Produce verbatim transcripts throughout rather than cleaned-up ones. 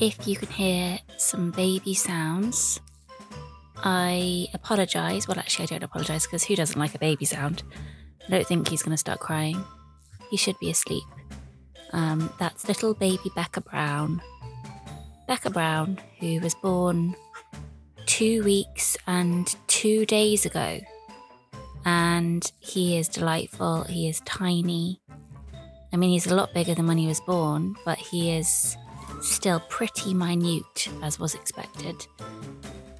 If you can hear some baby sounds, I apologise. Well, actually, I don't apologise because who doesn't like a baby sound? I don't think he's going to start crying. He should be asleep. Um, that's little baby Becca Brown. Becca Brown, who was born two weeks and two days ago. And he is delightful. He is tiny. I mean, he's a lot bigger than when he was born, but he is still pretty minute, as was expected,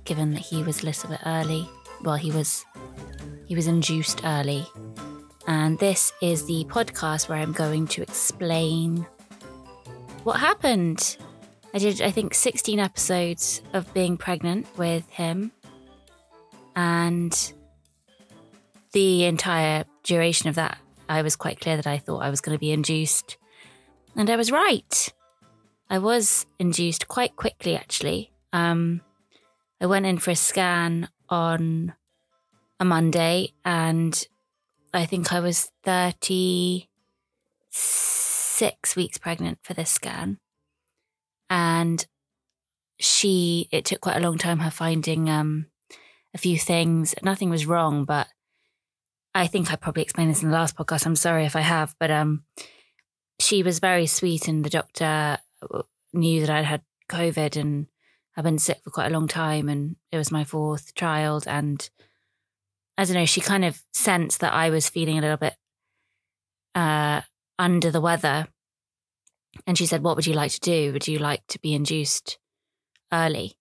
given that he was a little bit early. Well, he was he was induced early. And this is the podcast where I'm going to explain what happened. I did, I think, sixteen episodes of being pregnant with him. And the entire duration of that, I was quite clear that I thought I was going to be induced. And I was right. I was induced quite quickly, actually. Um, I went in for a scan on a Monday, and I think I was thirty-six weeks pregnant for this scan. And she, it took quite a long time, her finding um, a few things. Nothing was wrong, but I think I probably explained this in the last podcast. I'm sorry if I have, but um, she was very sweet, and the doctor knew that I'd had COVID and I've been sick for quite a long time, and it was my fourth child, and I don't know, she kind of sensed that I was feeling a little bit uh, under the weather, and she said, what would you like to do? Would you like to be induced early?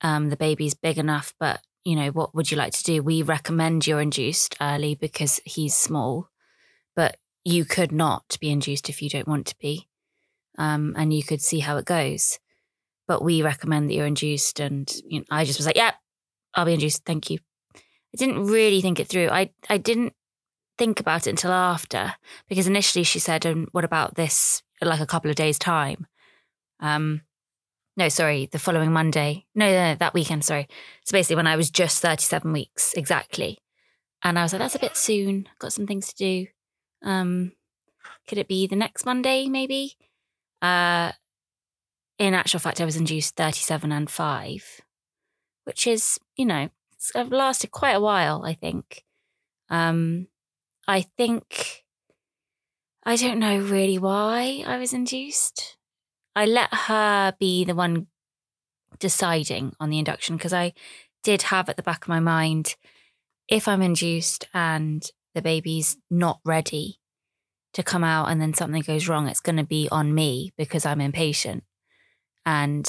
Um, the baby's big enough, but you know, what would you like to do? We recommend you're induced early because he's small, but you could not be induced if you don't want to be. Um, and you could see how it goes. But we recommend that you're induced. And you know, I just was like, yeah, I'll be induced. Thank you. I didn't really think it through. I, I didn't think about it until after, because initially she said, and what about this, like a couple of days time? Um, no, sorry, the following Monday. No, no, no, that weekend, sorry. So basically when I was just thirty-seven weeks, exactly. And I was like, that's a bit soon. Got some things to do. Um, could it be the next Monday, maybe? Uh, in actual fact, I was induced thirty-seven and five, which is, you know, I've lasted quite a while, I think. Um, I think, I don't know really why I was induced. I let her be the one deciding on the induction, because I did have at the back of my mind, if I'm induced and the baby's not ready to come out and then something goes wrong, it's going to be on me because I'm impatient. And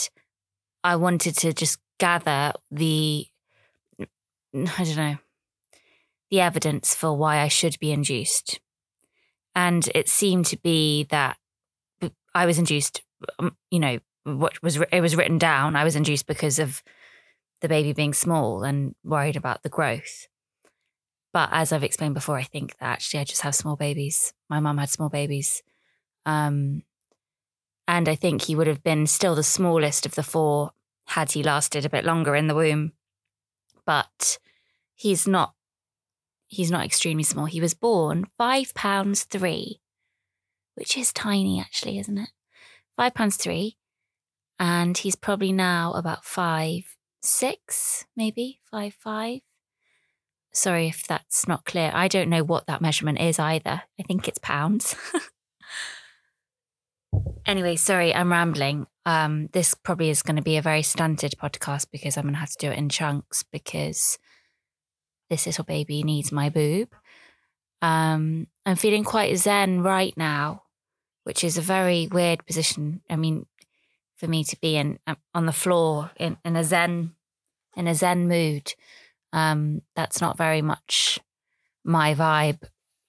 I wanted to just gather the, I don't know, the evidence for why I should be induced. And it seemed to be that I was induced, you know, what was it was written down. I was induced because of the baby being small and worried about the growth. But as I've explained before, I think that actually I just have small babies. My mum had small babies. Um, and I think he would have been still the smallest of the four had he lasted a bit longer in the womb. But he's not, he's not extremely small. He was born five pounds three, which is tiny actually, isn't it? Five pounds three. And he's probably now about five, six, maybe five, five. Sorry if that's not clear. I don't know what that measurement is either. I think it's pounds. Anyway, sorry, I'm rambling. Um, this probably is going to be a very stunted podcast because I'm going to have to do it in chunks because this little baby needs my boob. Um, I'm feeling quite zen right now, which is a very weird position. I mean, for me to be in on the floor in, in a zen, in a zen mood. Um, that's not very much my vibe.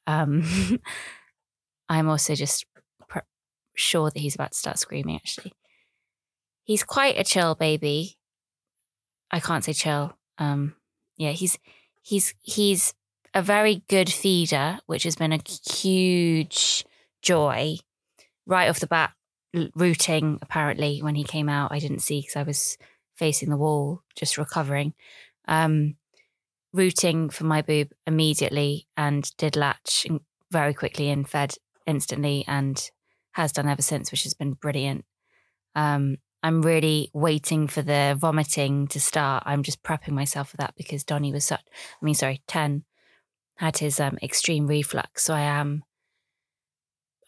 Um, I'm also just pr- sure that he's about to start screaming, actually. He's quite a chill baby. I can't say chill. Um, yeah, he's he's he's a very good feeder, which has been a huge joy. Right off the bat, rooting, apparently, when he came out, I didn't see because I was facing the wall, just recovering. Um, rooting for my boob immediately and did latch very quickly and fed instantly and has done ever since, which has been brilliant. Um, I'm really waiting for the vomiting to start. I'm just prepping myself for that because Donnie was such, I mean, sorry, ten, had his um, extreme reflux. So I am, um,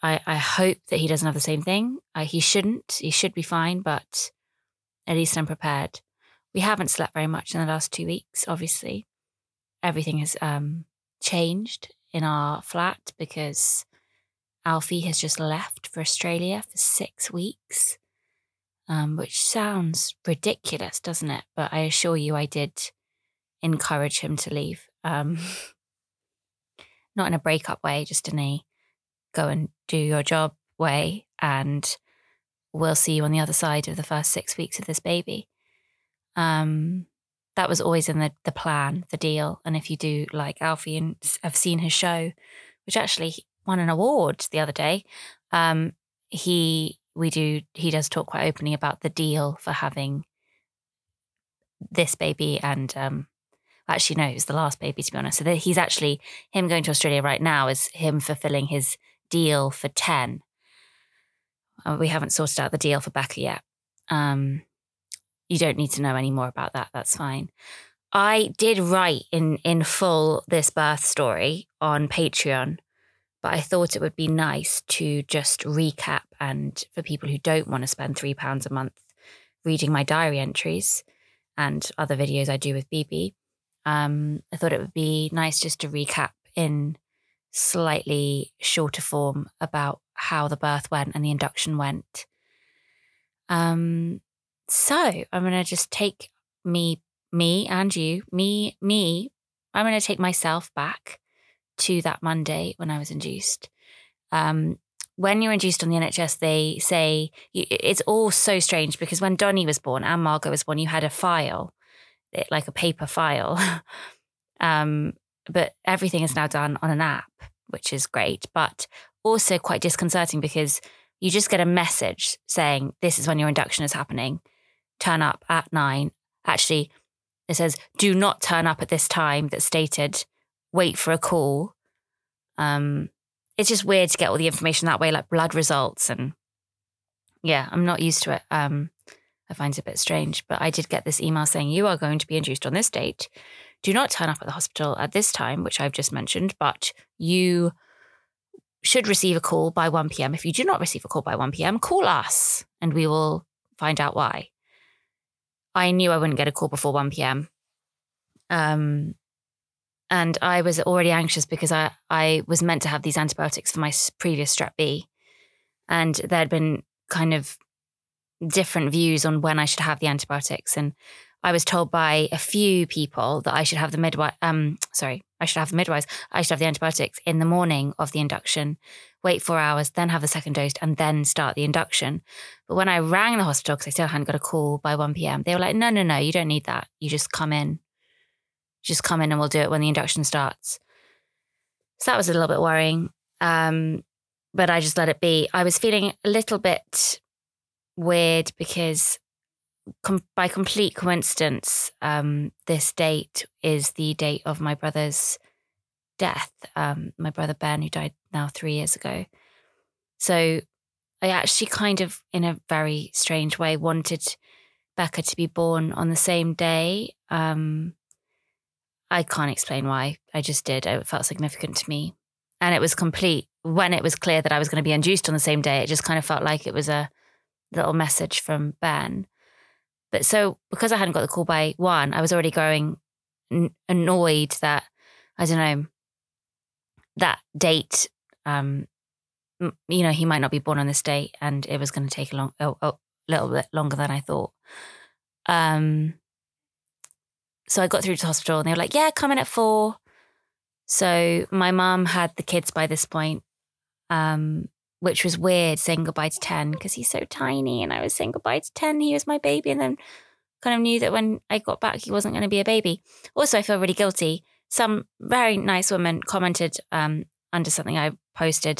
I, I hope that he doesn't have the same thing. Uh, he shouldn't, he should be fine, but at least I'm prepared. We haven't slept very much in the last two weeks, obviously. Everything has um, changed in our flat because Alfie has just left for Australia for six weeks. Um, which sounds ridiculous, doesn't it? But I assure you I did encourage him to leave. Um, not in a breakup way, just in a go and do your job way. And we'll see you on the other side of the first six weeks of this baby. Um, that was always in the, the plan, the deal. And if you do like Alfie and have seen his show, which actually won an award the other day, um, he... We do, he does talk quite openly about the deal for having this baby and um, actually, no, it was the last baby, to be honest. So that he's actually, him going to Australia right now is him fulfilling his deal for ten. Uh, we haven't sorted out the deal for Becca yet. Um, you don't need to know any more about that. That's fine. I did write in, in full this birth story on Patreon, but I thought it would be nice to just recap, and for people who don't want to spend three pounds a month reading my diary entries and other videos I do with Bibi, um, I thought it would be nice just to recap in slightly shorter form about how the birth went and the induction went. Um, so I'm going to just take me, me and you, me, me, I'm going to take myself back to that Monday when I was induced. Um, when you're induced on the N H S, they say, you, it's all so strange because when Donnie was born and Margot was born, you had a file, it, like a paper file. um, but everything is now done on an app, which is great, but also quite disconcerting because you just get a message saying, this is when your induction is happening. Turn up at nine. Actually, it says, do not turn up at this time that's stated. Wait for a call. Um, it's just weird to get all the information that way, like blood results. And yeah, I'm not used to it. Um, I find it a bit strange, but I did get this email saying you are going to be induced on this date. Do not turn up at the hospital at this time, which I've just mentioned, but you should receive a call by one p.m. If you do not receive a call by one p.m, call us and we will find out why. I knew I wouldn't get a call before one p.m. Um, And I was already anxious because I, I was meant to have these antibiotics for my previous strep B. And there had been kind of different views on when I should have the antibiotics. And I was told by a few people that I should have the midwife, um, sorry, I should have the midwives. I should have the antibiotics in the morning of the induction, wait four hours, then have the second dose and then start the induction. But when I rang the hospital, because I still hadn't got a call by one p.m, they were like, no, no, no, you don't need that. You just come in. Just come in and we'll do it when the induction starts. So that was a little bit worrying, um, but I just let it be. I was feeling a little bit weird because com- by complete coincidence, um, this date is the date of my brother's death, um, my brother Ben, who died now three years ago. So I actually kind of, in a very strange way, wanted Becca to be born on the same day. Um I can't explain why. I just did. It felt significant to me. And it was complete. When it was clear that I was going to be induced on the same day, it just kind of felt like it was a little message from Ben. But so because I hadn't got the call by one, I was already growing n- annoyed that, I don't know, that date, um, m- you know, he might not be born on this date and it was going to take a long, a, a little bit longer than I thought. Um So I got through to the hospital and they were like, yeah, come in at four. So my mum had the kids by this point, um, which was weird, saying goodbye to ten because he's so tiny and I was saying goodbye to ten. He was my baby and then kind of knew that when I got back, he wasn't going to be a baby. Also, I feel really guilty. Some very nice woman commented um, under something I posted,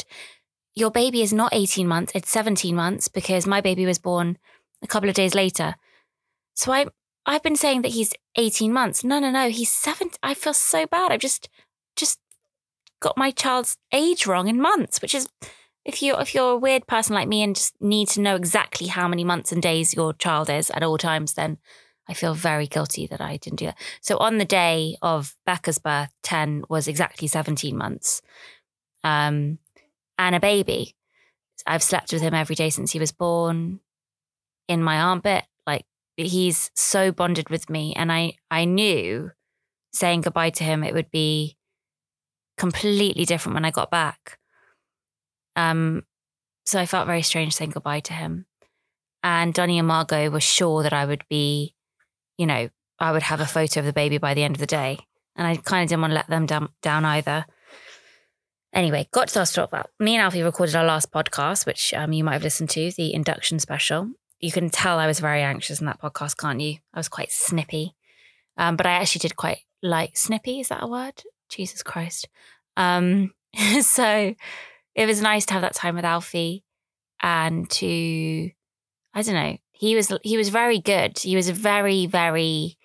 your baby is not eighteen months, it's seventeen months because my baby was born a couple of days later. So I... I've been saying that he's eighteen months. No, no, no. He's seven. I feel so bad. I've just, just got my child's age wrong in months, which is If you if you're a weird person like me and just need to know exactly how many months and days your child is at all times, then I feel very guilty that I didn't do that. So on the day of Becca's birth, ten was exactly seventeen months, um, and a baby. I've slept with him every day since he was born, in my armpit. Like, he's so bonded with me, and I I knew saying goodbye to him, it would be completely different when I got back. Um, so I felt very strange saying goodbye to him. And Donnie and Margot were sure that I would be, you know, I would have a photo of the baby by the end of the day. And I kind of didn't want to let them down, down either. Anyway, got to our talk about. Me and Alfie recorded our last podcast, which um, you might have listened to, the induction special. You can tell I was very anxious in that podcast, can't you? I was quite snippy. Um, but I actually did quite like snippy. Is that a word? Jesus Christ. Um, so... It was nice to have that time with Alfie and to, I don't know, he was he was very good. He was very, very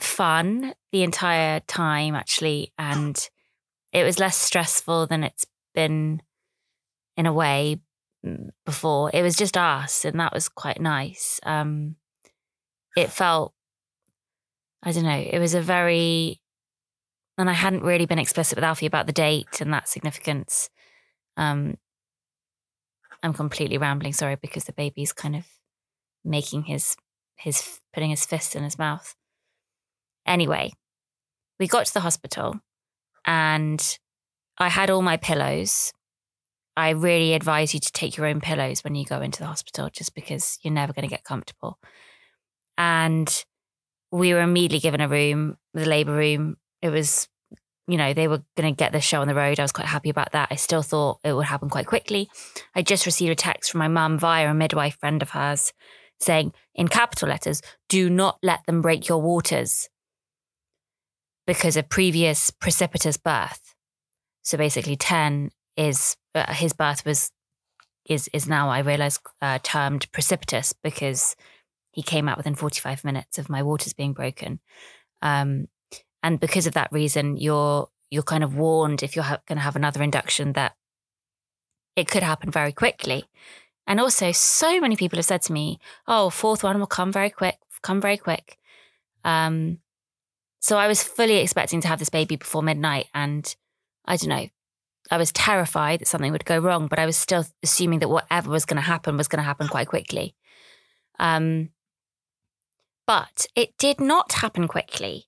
fun the entire time, actually. And it was less stressful than it's been in a way before. It was just us, and that was quite nice. Um, it felt, I don't know, it was a very... And I hadn't really been explicit with Alfie about the date and that significance. Um, I'm completely rambling, sorry, because the baby's kind of making his, his putting his fist in his mouth. Anyway, we got to the hospital and I had all my pillows. I really advise you to take your own pillows when you go into the hospital, just because you're never going to get comfortable. And we were immediately given a room, the labour room. It was, you know, they were going to get the show on the road. I was quite happy about that. I still thought it would happen quite quickly. I just received a text from my mum via a midwife friend of hers saying, in capital letters, do not let them break your waters because of previous precipitous birth. So basically ten is, uh, his birth was, is is now, I realise, uh, termed precipitous because he came out within forty-five minutes of my waters being broken. Um And because of that reason, you're you're kind of warned if you're ha- going to have another induction that it could happen very quickly. And also, so many people have said to me, oh, fourth one will come very quick, come very quick. Um, so I was fully expecting to have this baby before midnight. And I don't know, I was terrified that something would go wrong, but I was still assuming that whatever was going to happen was going to happen quite quickly. Um, but it did not happen quickly.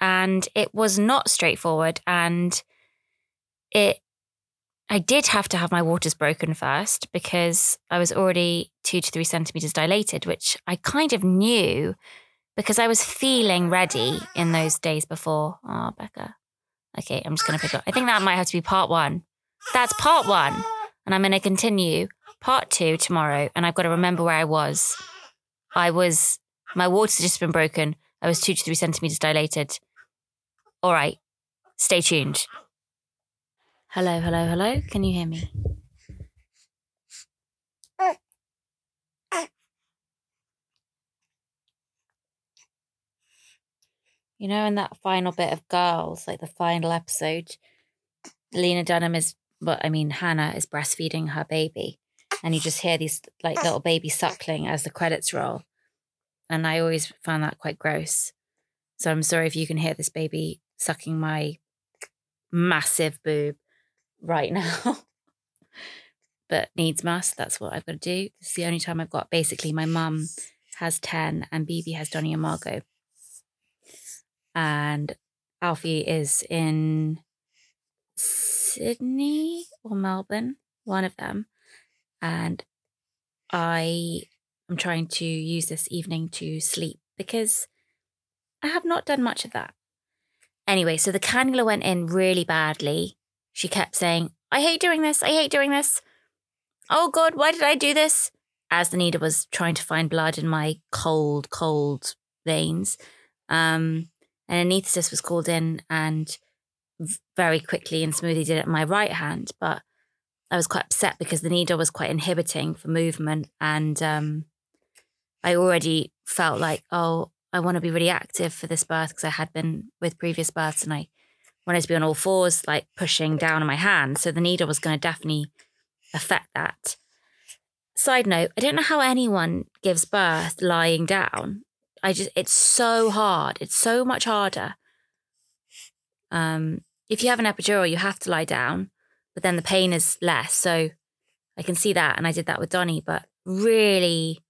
And it was not straightforward. And it, I did have to have my waters broken first because I was already two to three centimeters dilated, which I kind of knew because I was feeling ready in those days before. Oh, Becca. Okay, I'm just going to pick up. I think that might have to be part one. That's part one. And I'm going to continue part two tomorrow. And I've got to remember where I was. I was, my waters had just been broken. I was two to three centimeters dilated. All right, stay tuned. Hello, hello, hello. Can you hear me? You know, in that final bit of Girls, like the final episode, Lena Dunham is, well, I mean, Hannah is breastfeeding her baby. And you just hear these like little baby suckling as the credits roll. And I always found that quite gross. So I'm sorry if you can hear this baby sucking my massive boob right now. But needs must, that's what I've got to do. This is the only time I've got. Basically, my mum has ten and Bibi has Donnie and Margot. And Alfie is in Sydney or Melbourne, one of them. And I am trying to use this evening to sleep because I have not done much of that. Anyway, so the cannula went in really badly. She kept saying, I hate doing this. I hate doing this. Oh God, why did I do this? As the needle was trying to find blood in my cold, cold veins. Um, an anaesthetist was called in and very quickly and smoothly did it in my right hand. But I was quite upset because the needle was quite inhibiting for movement. And um, I already felt like, oh, I want to be really active for this birth because I had been with previous births and I wanted to be on all fours, like pushing down on my hand. So the needle was going to definitely affect that. Side note, I don't know how anyone gives birth lying down. I just, it's so hard. It's so much harder. Um, if you have an epidural, you have to lie down, but then the pain is less. So I can see that. And I did that with Donnie, but really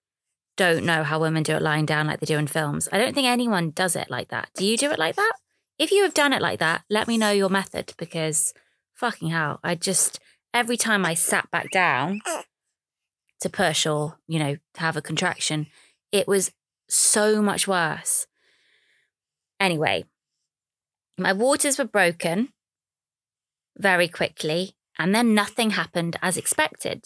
don't know how women do it lying down like they do in films. I don't think anyone does it like that. Do you do it like that? If you have done it like that, let me know your method, because fucking hell, I just, every time I sat back down to push or, you know, have a contraction, it was so much worse. Anyway, my waters were broken very quickly, and then nothing happened as expected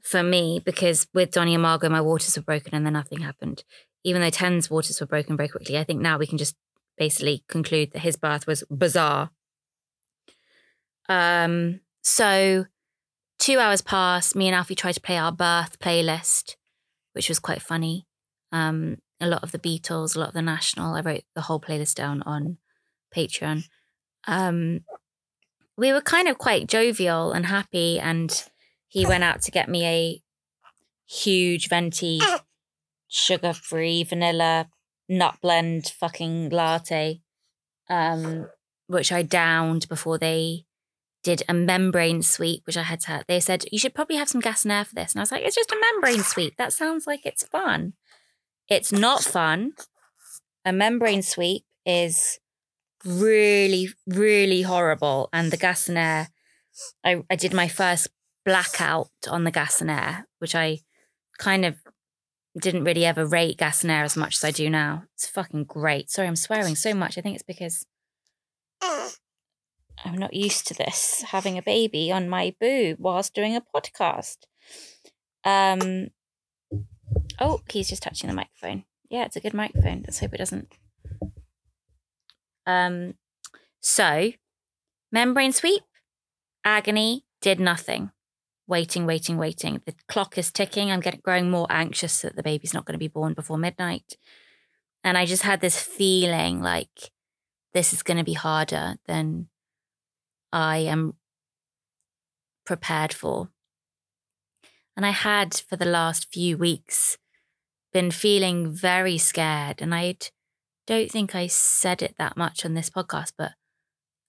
for me, because with Donnie and Margot, my waters were broken and then nothing happened, even though Ten's waters were broken very quickly. I think now we can just basically conclude that his birth was bizarre. Um, so two hours passed, me and Alfie tried to play our birth playlist, which was quite funny. Um, a lot of the Beatles, a lot of the National. I wrote the whole playlist down on Patreon. Um, we were kind of quite jovial and happy, and he went out to get me a huge venti, sugar-free, vanilla, nut blend fucking latte, um, which I downed before they did a membrane sweep, which I had to have. They said, you should probably have some gas and air for this. And I was like, it's just a membrane sweep. That sounds like it's fun. It's not fun. A membrane sweep is really, really horrible. And the gas and air, I, I did my first blackout on the gas and air, which I kind of didn't really ever rate gas and air as much as I do now. It's fucking great. Sorry, I'm swearing so much. I think it's because I'm not used to this, having a baby on my boob whilst doing a podcast. Um. Oh, he's just touching the microphone. Yeah, it's a good microphone. Let's hope it doesn't. Um. So, membrane sweep, agony, did nothing. Waiting, waiting, waiting. The clock is ticking. I'm getting growing more anxious that the baby's not going to be born before midnight. And I just had this feeling like this is going to be harder than I am prepared for. And I had, for the last few weeks, been feeling very scared. And I don't think I said it that much on this podcast, but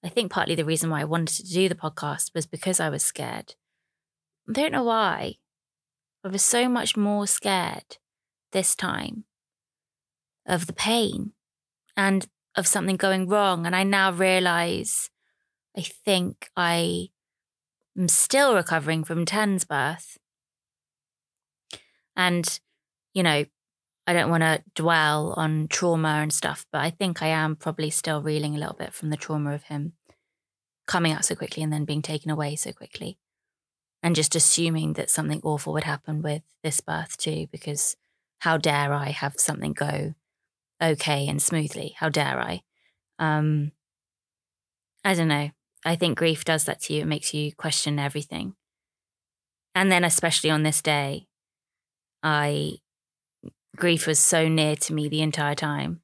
I think partly the reason why I wanted to do the podcast was because I was scared. I don't know why. I was so much more scared this time of the pain and of something going wrong. And I now realise I think I am still recovering from Ten's birth. And, you know, I don't want to dwell on trauma and stuff, but I think I am probably still reeling a little bit from the trauma of him coming out so quickly and then being taken away so quickly. And just assuming that something awful would happen with this birth too, because how dare I have something go okay and smoothly? How dare I? Um, I don't know. I think grief does that to you. It makes you question everything. And then especially on this day, I grief was so near to me the entire time.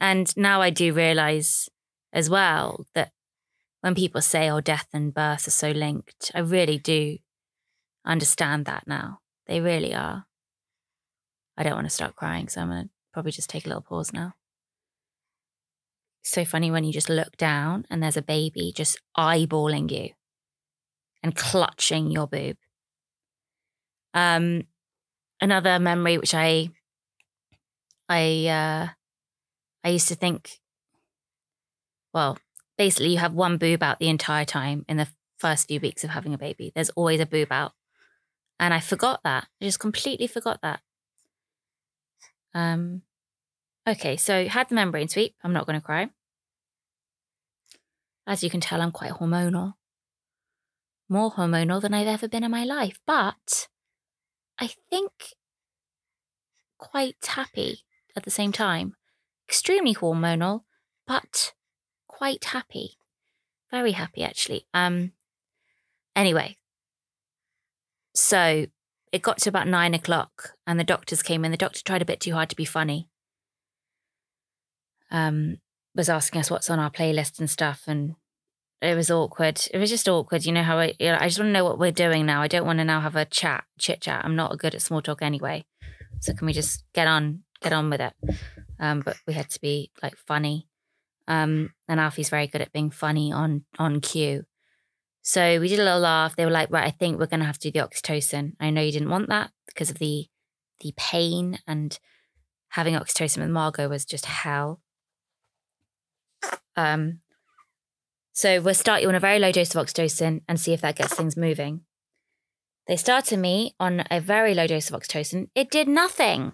And now I do realise as well that when people say, oh, death and birth are so linked, I really do understand that now. They really are. I don't want to start crying, so I'm going to probably just take a little pause now. It's so funny when you just look down and there's a baby just eyeballing you and clutching your boob. Um, another memory which I, I, uh, I used to think, well, basically, you have one boob out the entire time in the first few weeks of having a baby. There's always a boob out. And I forgot that. I just completely forgot that. Um, okay, so had the membrane sweep. I'm not going to cry. As you can tell, I'm quite hormonal. More hormonal than I've ever been in my life. But I think quite happy at the same time. Extremely hormonal, but quite happy. Very happy, actually. Um. Anyway, so it got to about nine o'clock and the doctors came in. The doctor tried a bit too hard to be funny. Um, was asking us what's on our playlist and stuff, and it was awkward. It was just awkward. You know how I, you know, I just want to know what we're doing now. I don't want to now have a chat, chit chat. I'm not good at small talk anyway. So can we just get on, get on with it? Um, but we had to be like funny. Um, and Alfie's very good at being funny on, on cue. So we did a little laugh. They were like, right, I think we're going to have to do the oxytocin. I know you didn't want that because of the, the pain, and having oxytocin with Margot was just hell. Um, So we'll start you on a very low dose of oxytocin and see if that gets things moving. They started me on a very low dose of oxytocin. It did nothing.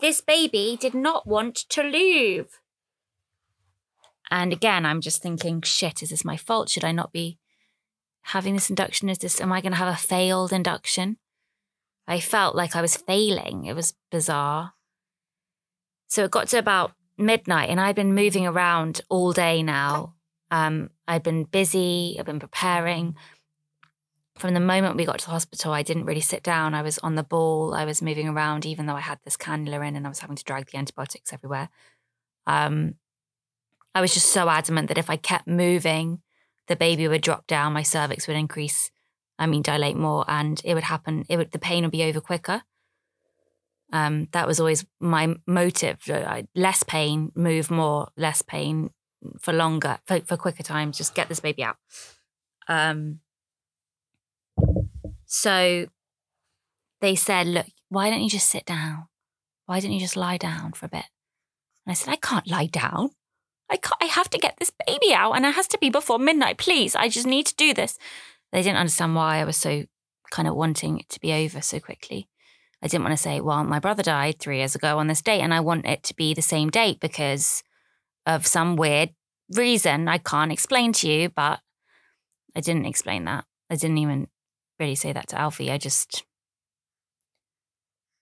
This baby did not want to leave. And again, I'm just thinking, shit, is this my fault? Should I not be having this induction? Is this, am I going to have a failed induction? I felt like I was failing. It was bizarre. So it got to about midnight, and I'd been moving around all day now. Um, I'd been busy, I'd been preparing. From the moment we got to the hospital, I didn't really sit down. I was on the ball, I was moving around, even though I had this cannula in and I was having to drag the antibiotics everywhere. Um, I was just so adamant that if I kept moving, the baby would drop down, my cervix would increase, I mean dilate more, and it would happen, It would the pain would be over quicker. Um, that was always my motive. Less pain, move more, less pain for longer, for, for quicker time, just get this baby out. Um, so they said, look, why don't you just sit down? Why don't you just lie down for a bit? And I said, I can't lie down. I can't, I have to get this baby out, and it has to be before midnight, please. I just need to do this. They didn't understand why I was so kind of wanting it to be over so quickly. I didn't want to say, well, my brother died three years ago on this date and I want it to be the same date because of some weird reason I can't explain to you, but I didn't explain that. I didn't even really say that to Alfie. I just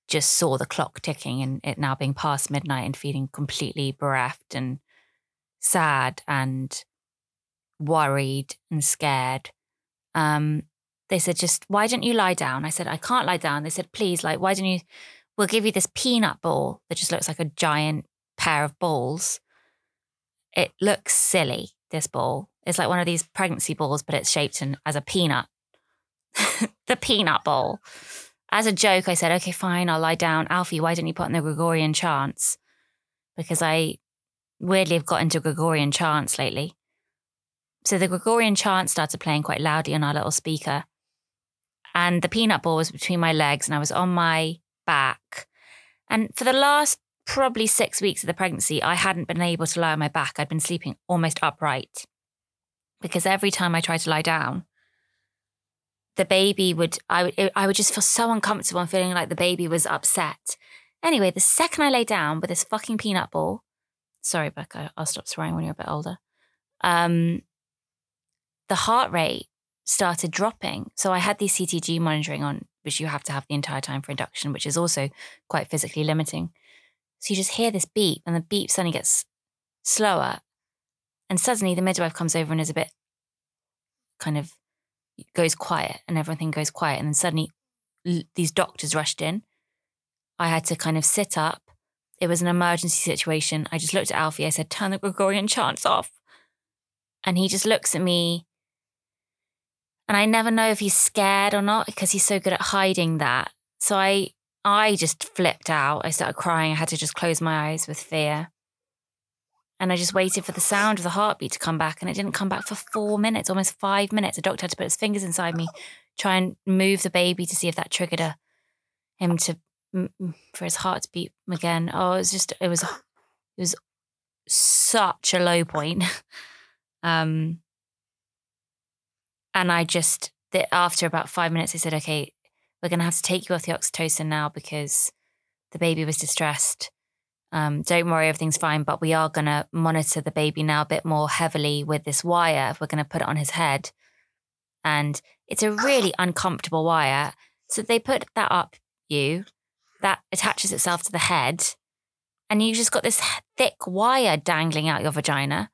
just saw the clock ticking and it now being past midnight and feeling completely bereft and sad and worried and scared. Um They said, just, why don't you lie down? I said, I can't lie down. They said, please, like, why don't you, we'll give you this peanut ball that just looks like a giant pair of balls. It looks silly, this ball. It's like one of these pregnancy balls, but it's shaped in, as a peanut. The peanut ball. As a joke, I said, okay, fine, I'll lie down. Alfie, why didn't you put in the Gregorian chants? Because I weirdly have got into Gregorian chants lately. So the Gregorian chants started playing quite loudly on our little speaker. And the peanut ball was between my legs and I was on my back. And for the last probably six weeks of the pregnancy, I hadn't been able to lie on my back. I'd been sleeping almost upright because every time I tried to lie down, the baby would, I would, I would just feel so uncomfortable and feeling like the baby was upset. Anyway, the second I lay down with this fucking peanut ball, sorry, Becca, I'll stop swearing when you're a bit older. Um, the heart rate started dropping. So I had these C T G monitoring on, which you have to have the entire time for induction, which is also quite physically limiting. So you just hear this beep and the beep suddenly gets slower. And suddenly the midwife comes over and is a bit kind of goes quiet and everything goes quiet. And then suddenly these doctors rushed in. I had to kind of sit up. It was an emergency situation. I just looked at Alfie. I said, turn the Gregorian chants off. And he just looks at me. And I never know if he's scared or not because he's so good at hiding that. So I I just flipped out. I started crying. I had to just close my eyes with fear. And I just waited for the sound of the heartbeat to come back. And it didn't come back for four minutes, almost five minutes. The doctor had to put his fingers inside me, try and move the baby to see if that triggered a, him to, for his heart to beat again. Oh, it was just, it was, it was such a low point. um. And I just, after about five minutes, they said, okay, we're going to have to take you off the oxytocin now because the baby was distressed. Um, don't worry, everything's fine, but we are going to monitor the baby now a bit more heavily with this wire. We're going to put it on his head. And it's a really uncomfortable wire. So they put that up you, that attaches itself to the head, and you just got this thick wire dangling out your vagina.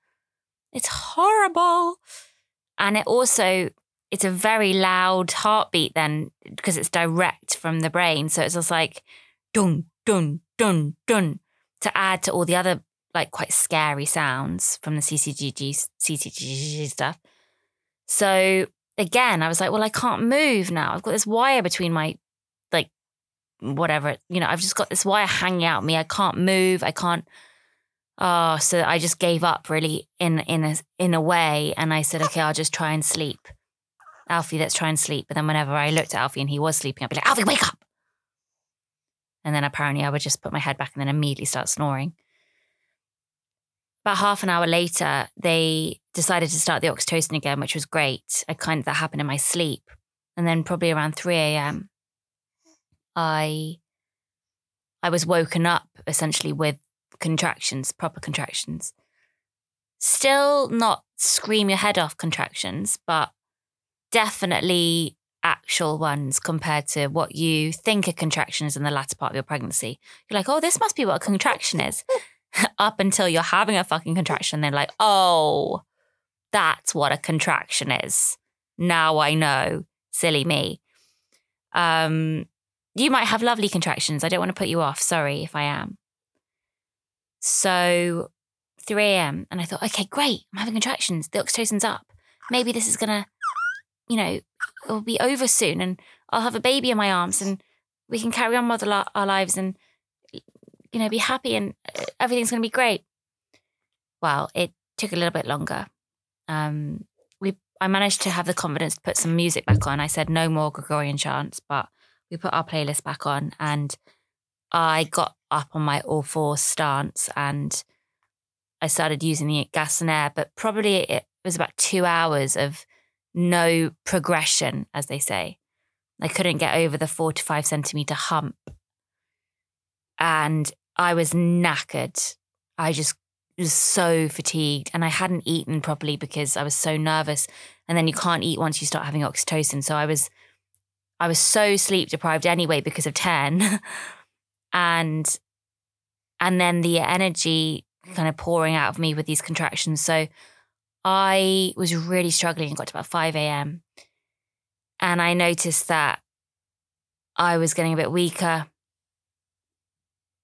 It's horrible. And it also, it's a very loud heartbeat then because it's direct from the brain. So it's just like, dun, dun, dun, dun, to add to all the other like quite scary sounds from the C C G G stuff. So again, I was like, well, I can't move now. I've got this wire between my, like, whatever, you know, I've just got this wire hanging out me. I can't move. I can't. Oh, so I just gave up really in, in, a, in a way. And I said, okay, I'll just try and sleep. Alfie, let's try and sleep. But then whenever I looked at Alfie and he was sleeping, I'd be like, Alfie, wake up. And then apparently I would just put my head back and then immediately start snoring. About half an hour later, they decided to start the oxytocin again, which was great. I kind of, that happened in my sleep. And then probably around three a.m., I I was woken up essentially with contractions, proper contractions. Still not scream your head off contractions, but definitely actual ones compared to what you think a contraction is in the latter part of your pregnancy. You're like, oh, this must be what a contraction is. Up until you're having a fucking contraction, they're like, oh, that's what a contraction is. Now I know, silly me. Um, you might have lovely contractions. I don't want to put you off. Sorry if I am. So three a.m. and I thought, okay, great. I'm having contractions. The oxytocin's up. Maybe this is going to, you know, it'll be over soon and I'll have a baby in my arms and we can carry on with our lives and, you know, be happy and everything's going to be great. Well, it took a little bit longer. Um, we, I managed to have the confidence to put some music back on. I said no more Gregorian chants, but we put our playlist back on and I got up on my all four stance and I started using the gas and air, but probably it was about two hours of no progression, as they say. I couldn't get over the four to five centimetre hump. And I was knackered. I just was so fatigued and I hadn't eaten properly because I was so nervous. And then you can't eat once you start having oxytocin. So I was I was so sleep deprived anyway because of ten. and and then the energy kind of pouring out of me with these contractions. So I was really struggling and got to about five a.m. and I noticed that I was getting a bit weaker.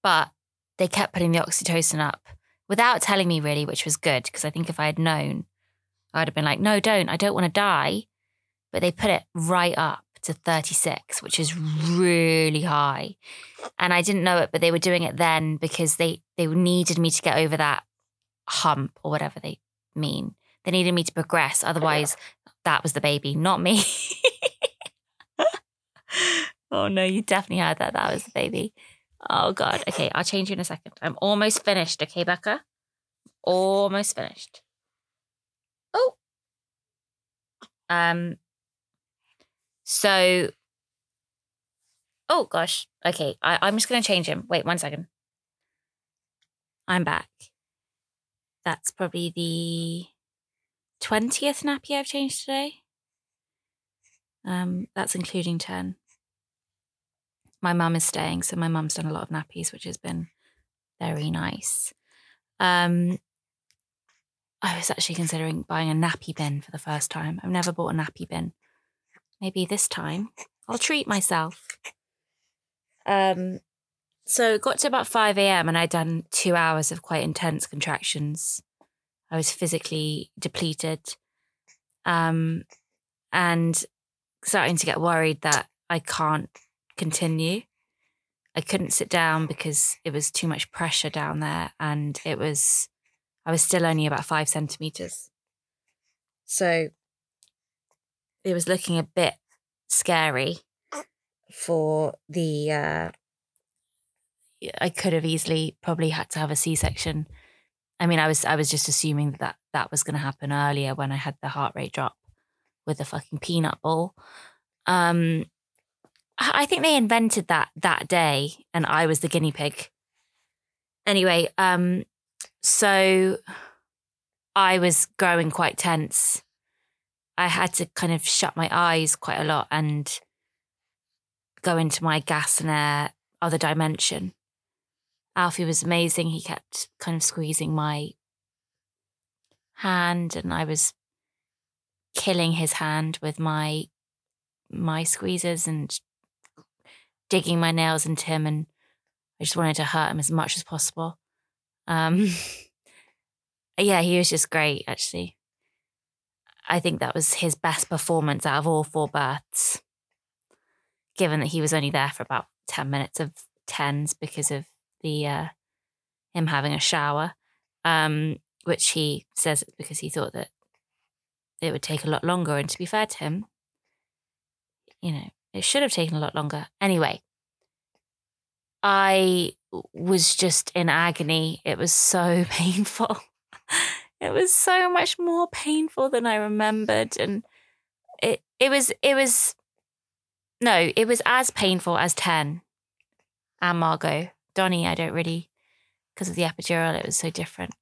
But they kept putting the oxytocin up without telling me really, which was good. Because I think if I had known, I'd have been like, no, don't, I don't want to die. But they put it right up to thirty-six, which is really high. And I didn't know it, but they were doing it then because they, they needed me to get over that hump or whatever they mean. They needed me to progress. Otherwise, that was the baby, not me. Oh no, you definitely heard that. That was the baby. Oh, God. Okay, I'll change you in a second. I'm almost finished, okay, Becca? Almost finished. Oh. Um. So. Oh, gosh. Okay, I, I'm just going to change him. Wait one second. I'm back. That's probably the twentieth nappy I've changed today. Um, that's including ten. My mum is staying, so my mum's done a lot of nappies, which has been very nice. Um, I was actually considering buying a nappy bin for the first time. I've never bought a nappy bin. Maybe this time I'll treat myself. Um, so it got to about five a.m. and I'd done two hours of quite intense contractions. I was physically depleted, um, and starting to get worried that I can't continue. I couldn't sit down because it was too much pressure down there and it was, I was still only about five centimetres. So it was looking a bit scary for the, uh, I could have easily probably had to have a C-section. I mean, I was, I was just assuming that that was going to happen earlier when I had the heart rate drop with the fucking peanut ball. Um, I think they invented that that day and I was the guinea pig. Anyway, um, so I was growing quite tense. I had to kind of shut my eyes quite a lot and go into my gas and air other dimension. Alfie was amazing. He kept kind of squeezing my hand and I was killing his hand with my my squeezers and digging my nails into him, and I just wanted to hurt him as much as possible. Um, yeah, he was just great, actually. I think that was his best performance out of all four births, given that he was only there for about ten minutes of tens because of the uh, him having a shower, um, which he says because he thought that it would take a lot longer. And to be fair to him, you know, it should have taken a lot longer. Anyway, I was just in agony. It was so painful. It was so much more painful than I remembered. And it it was, it was, no, it was as painful as ten and Margot. Donnie, I don't really, because of the epidural, it was so different.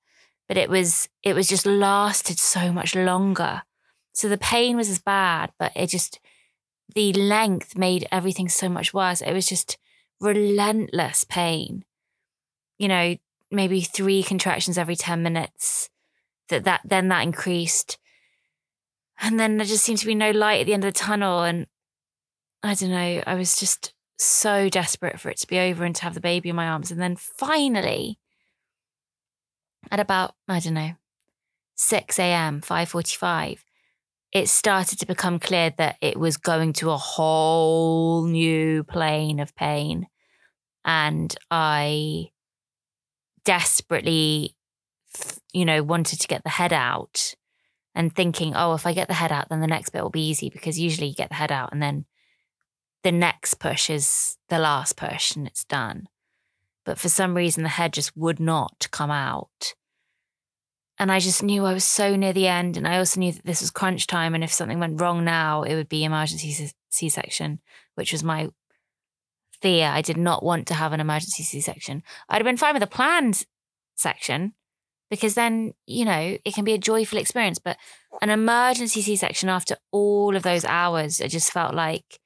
But it was, it was just lasted so much longer. So the pain was as bad, but it just, the length made everything so much worse. It was just relentless pain. You know, maybe three contractions every ten minutes. That that then that increased, and then there just seemed to be no light at the end of the tunnel. And I don't know, I was just so desperate for it to be over and to have the baby in my arms. And then finally, at about, I don't know, six a.m., five forty-five, it started to become clear that it was going to a whole new plane of pain. And I desperately, you know, wanted to get the head out and thinking, oh, if I get the head out, then the next bit will be easy, because usually you get the head out and then the next push is the last push and it's done. But for some reason, the head just would not come out. And I just knew I was so near the end. And I also knew that this was crunch time. And if something went wrong now, it would be emergency C-section, which was my fear. I did not want to have an emergency C-section. I'd have been fine with a planned section, because then, you know, it can be a joyful experience. But an emergency C-section after all of those hours, I just felt like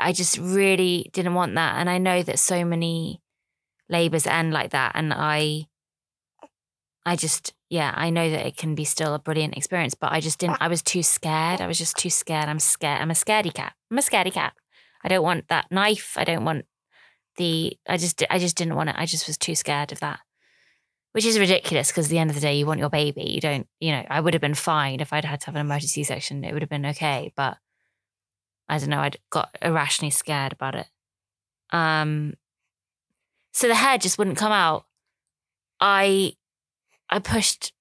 I just really didn't want that. And I know that so many labours end like that. And I I just, yeah, I know that it can be still a brilliant experience, but I just didn't, I was too scared. I was just too scared. I'm scared. I'm a scaredy cat. I'm a scaredy cat. I don't want that knife. I don't want the, I just, I just didn't want it. I just was too scared of that. Which is ridiculous, because at the end of the day, you want your baby. You don't, you know, I would have been fine if I'd had to have an emergency C-section. It would have been okay. But I don't know, I'd got irrationally scared about it. Um, so the head just wouldn't come out. I, I pushed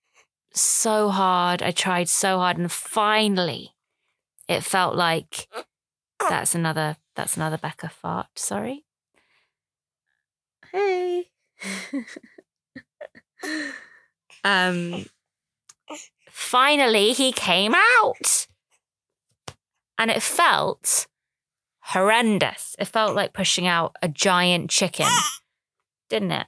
so hard. I tried so hard. And finally, it felt like, that's another, that's another Becca fart. Sorry. Hey. Um, finally he came out, and it felt horrendous. It felt like pushing out a giant chicken, didn't it?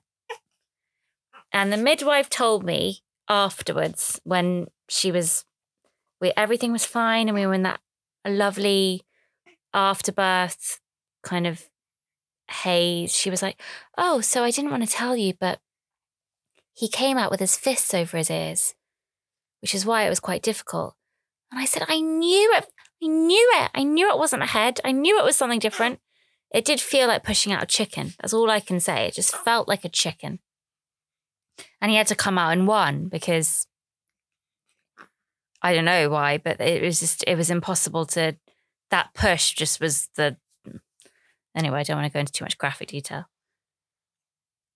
And the midwife told me afterwards, when she was, we everything was fine and we were in that lovely afterbirth kind of haze, she was like, oh, so I didn't want to tell you, but he came out with his fists over his ears, which is why it was quite difficult. And I said, I knew it. I knew it. I knew it wasn't a head. I knew it was something different. It did feel like pushing out a chicken. That's all I can say. It just felt like a chicken. And he had to come out in one, because I don't know why, but it was just, it was impossible to, that push just was the, anyway, I don't want to go into too much graphic detail.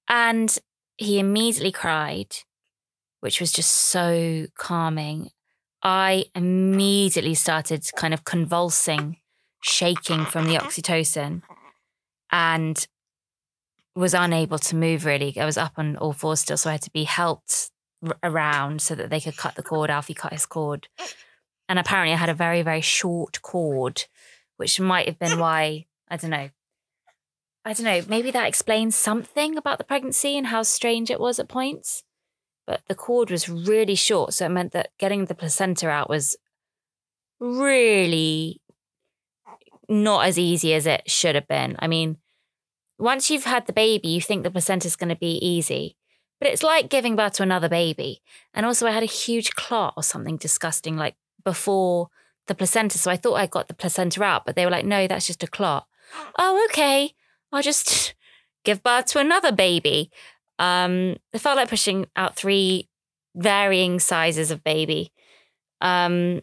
And he immediately cried, which was just so calming. I immediately started kind of convulsing, shaking from the oxytocin, and was unable to move, really. I was up on all fours still, so I had to be helped r- around so that they could cut the cord. Alfie cut his cord. And apparently I had a very, very short cord, which might have been why, I don't know, I don't know, maybe that explains something about the pregnancy and how strange it was at points. But the cord was really short, so it meant that getting the placenta out was really not as easy as it should have been. I mean, once you've had the baby, you think the placenta is going to be easy, but it's like giving birth to another baby. And also I had a huge clot or something disgusting like before the placenta, so I thought I got the placenta out, but they were like, no, that's just a clot. Oh, okay. I'll just give birth to another baby. Um, it felt like pushing out three varying sizes of baby. Um,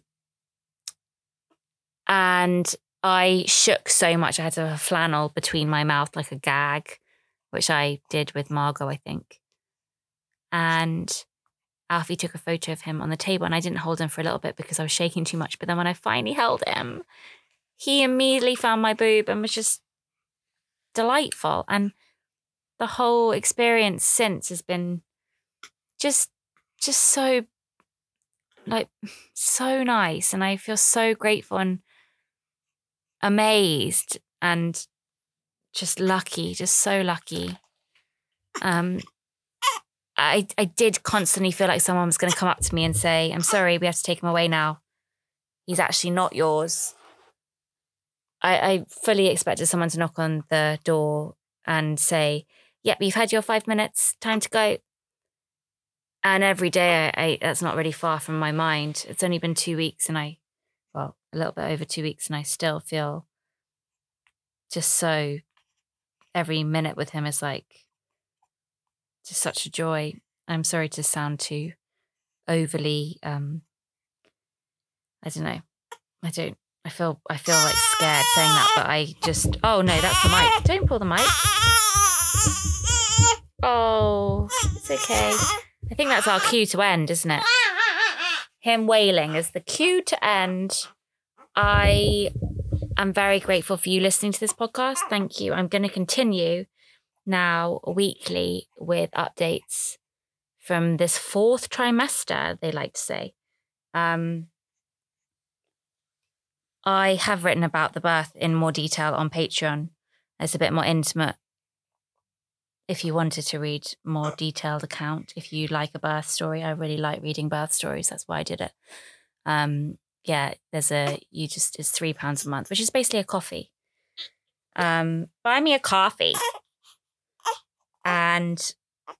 and I shook so much. I had to have a flannel between my mouth, like a gag, which I did with Margot, I think. And Alfie took a photo of him on the table, and I didn't hold him for a little bit because I was shaking too much. But then when I finally held him, he immediately found my boob and was just delightful. And the whole experience since has been just, just so, like, so nice. And I feel so grateful and amazed and just lucky, just so lucky. Um, I I did constantly feel like someone was going to come up to me and say, "I'm sorry, we have to take him away now. He's actually not yours." I, I fully expected someone to knock on the door and say, "Yep, you've had your five minutes, time to go." And every day, I, I that's not really far from my mind. It's only been two weeks and I, well, a little bit over two weeks and I still feel just so, every minute with him is like, just such a joy. I'm sorry to sound too overly, um, I don't know. I don't, I feel, I feel like scared saying that, but I just, oh no, that's the mic. Don't pull the mic. Oh, it's okay. I think that's our cue to end, isn't it? Him wailing is the cue to end. I am very grateful for you listening to this podcast. Thank you. I'm going to continue now weekly with updates from this fourth trimester, they like to say. Um, I have written about the birth in more detail on Patreon. It's a bit more intimate if you wanted to read more detailed account. If you like a birth story, I really like reading birth stories. That's why I did it. Um, yeah, there's a, you just, it's three pounds a month, which is basically a coffee. Um, buy me a coffee. And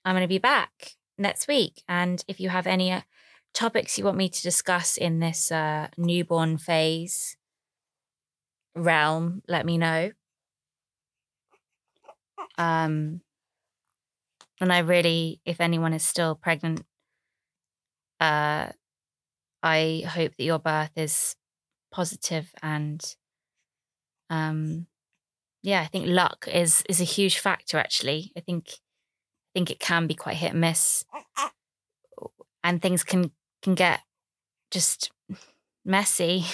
I'm going to be back next week. And if you have any uh, topics you want me to discuss in this uh, newborn phase realm, let me know. Um, and I really, if anyone is still pregnant, uh, I hope that your birth is positive and, um, yeah, I think luck is is a huge factor, actually. I think I think it can be quite hit and miss. And things can, can get just messy.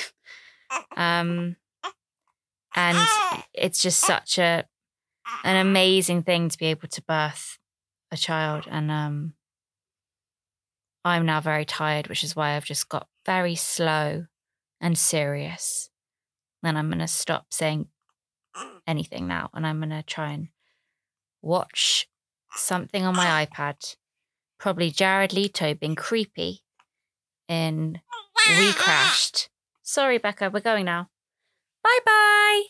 Um, and it's just such a an amazing thing to be able to birth a child. And um, I'm now very tired, which is why I've just got very slow and serious. Then I'm going to stop saying anything now, and I'm gonna try and watch something on my iPad, probably Jared Leto being creepy in We Crashed. Sorry, Becca, we're going now. Bye bye,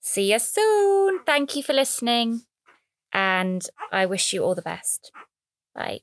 see you soon. Thank you for listening, and I wish you all the best. Bye.